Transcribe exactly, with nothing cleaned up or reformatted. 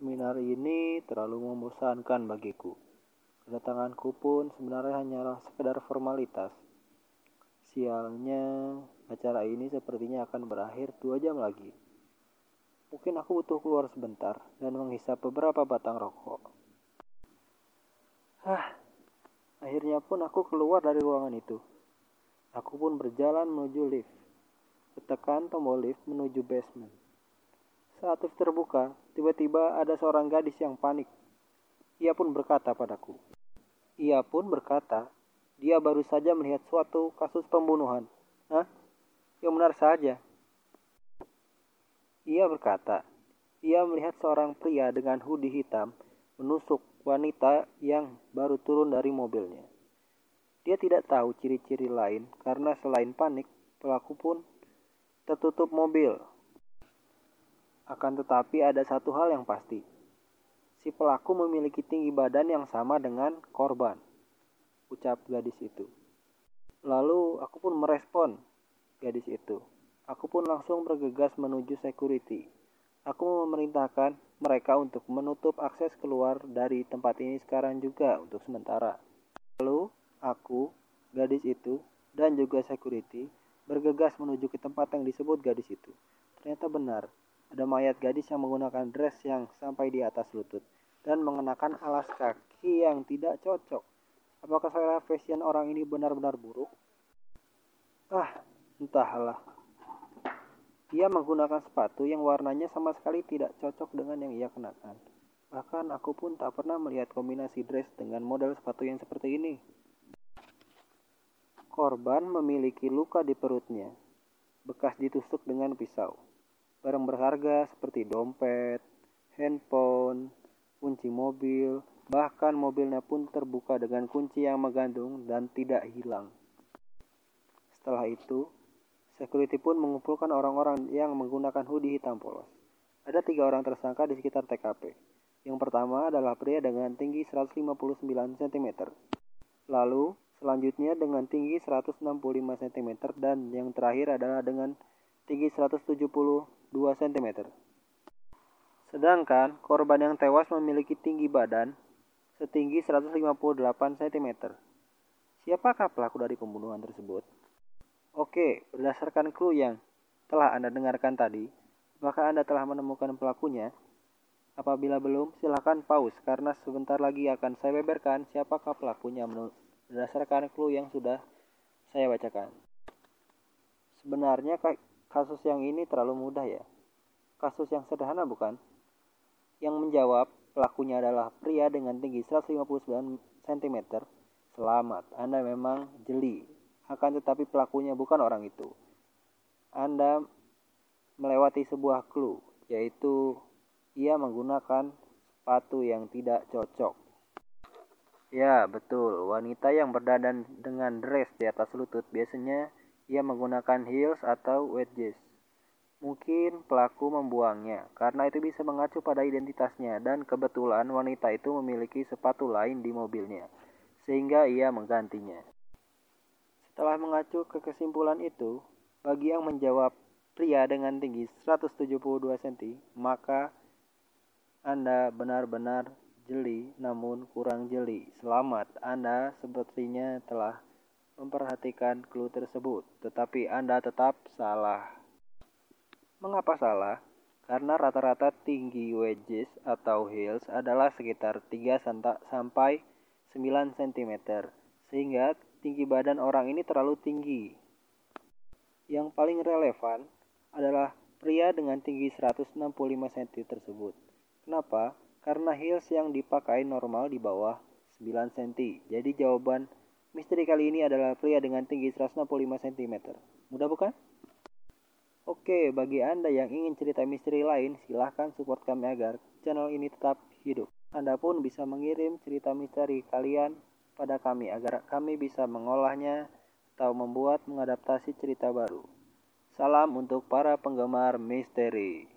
Seminar ini terlalu membosankan bagiku. Kedatanganku pun sebenarnya hanyalah sekedar formalitas. Sialnya, acara ini sepertinya akan berakhir dua jam lagi. Mungkin aku butuh keluar sebentar dan menghisap beberapa batang rokok. Hah, akhirnya pun aku keluar dari ruangan itu. Aku pun berjalan menuju lift. Tekan tombol lift menuju basement. Saat lift terbuka, tiba-tiba ada seorang gadis yang panik. Ia pun berkata padaku. Ia pun berkata, dia baru saja melihat suatu kasus pembunuhan. Hah? Yang benar saja. Ia berkata, ia melihat seorang pria dengan hoodie hitam menusuk wanita yang baru turun dari mobilnya. Dia tidak tahu ciri-ciri lain karena selain panik, pelaku pun tertutup mobil. Akan tetapi ada satu hal yang pasti. Si pelaku memiliki tinggi badan yang sama dengan korban, ucap gadis itu. Lalu aku pun merespon gadis itu. Aku pun langsung bergegas menuju security. Aku memerintahkan mereka untuk menutup akses keluar dari tempat ini sekarang juga untuk sementara. Lalu aku, gadis itu, dan juga security bergegas menuju ke tempat yang disebut gadis itu. Ternyata benar, ada mayat gadis yang menggunakan dress yang sampai di atas lutut dan mengenakan alas kaki yang tidak cocok. Apakah selera fashion orang ini benar-benar buruk? Ah, entahlah. Ia menggunakan sepatu yang warnanya sama sekali tidak cocok dengan yang ia kenakan. Bahkan aku pun tak pernah melihat kombinasi dress dengan model sepatu yang seperti ini. Korban memiliki luka di perutnya, bekas ditusuk dengan pisau. Barang berharga seperti dompet, handphone, kunci mobil, bahkan mobilnya pun terbuka dengan kunci yang menggantung dan tidak hilang. Setelah itu, security pun mengumpulkan orang-orang yang menggunakan hoodie hitam polos. Ada tiga orang tersangka di sekitar T K P. Yang pertama adalah pria dengan tinggi seratus lima puluh sembilan sentimeter. Lalu, selanjutnya dengan tinggi seratus enam puluh lima sentimeter dan yang terakhir adalah dengan tinggi seratus tujuh puluh dua sentimeter. Sedangkan korban yang tewas memiliki tinggi badan setinggi seratus lima puluh delapan sentimeter. Siapakah pelaku dari pembunuhan tersebut? Oke, berdasarkan clue yang telah Anda dengarkan tadi, apakah Anda telah menemukan pelakunya? Apabila belum, silakan pause karena sebentar lagi akan saya beberkan siapakah pelakunya menurut berdasarkan clue yang sudah saya bacakan. Sebenarnya kasus yang ini terlalu mudah ya. Kasus yang sederhana bukan? Yang menjawab pelakunya adalah pria dengan tinggi seratus lima puluh sembilan sentimeter. Selamat, Anda memang jeli. Akan tetapi pelakunya bukan orang itu. Anda melewati sebuah clue, yaitu ia menggunakan sepatu yang tidak cocok. Ya, betul. Wanita yang berdandan dengan dress di atas lutut biasanya ia menggunakan heels atau wedges. Mungkin pelaku membuangnya, karena itu bisa mengacu pada identitasnya dan kebetulan wanita itu memiliki sepatu lain di mobilnya, sehingga ia menggantinya. Setelah mengacu ke kesimpulan itu, bagi yang menjawab pria dengan tinggi seratus tujuh puluh dua sentimeter, maka Anda benar-benar jeli namun kurang jeli. Selamat, Anda sepertinya telah memperhatikan clue tersebut, tetapi Anda tetap salah. Mengapa salah? Karena rata-rata tinggi wedges atau heels adalah sekitar tiga sampai sembilan sentimeter, sehingga tinggi badan orang ini terlalu tinggi. Yang paling relevan adalah pria dengan tinggi seratus enam puluh lima sentimeter tersebut. Kenapa? Karena heels yang dipakai normal di bawah sembilan sentimeter. Jadi jawaban misteri kali ini adalah pria dengan tinggi seratus enam puluh lima sentimeter. Mudah bukan? Oke, bagi Anda yang ingin cerita misteri lain, silahkan support kami agar channel ini tetap hidup. Anda pun bisa mengirim cerita misteri kalian pada kami agar kami bisa mengolahnya atau membuat mengadaptasi cerita baru. Salam untuk para penggemar misteri.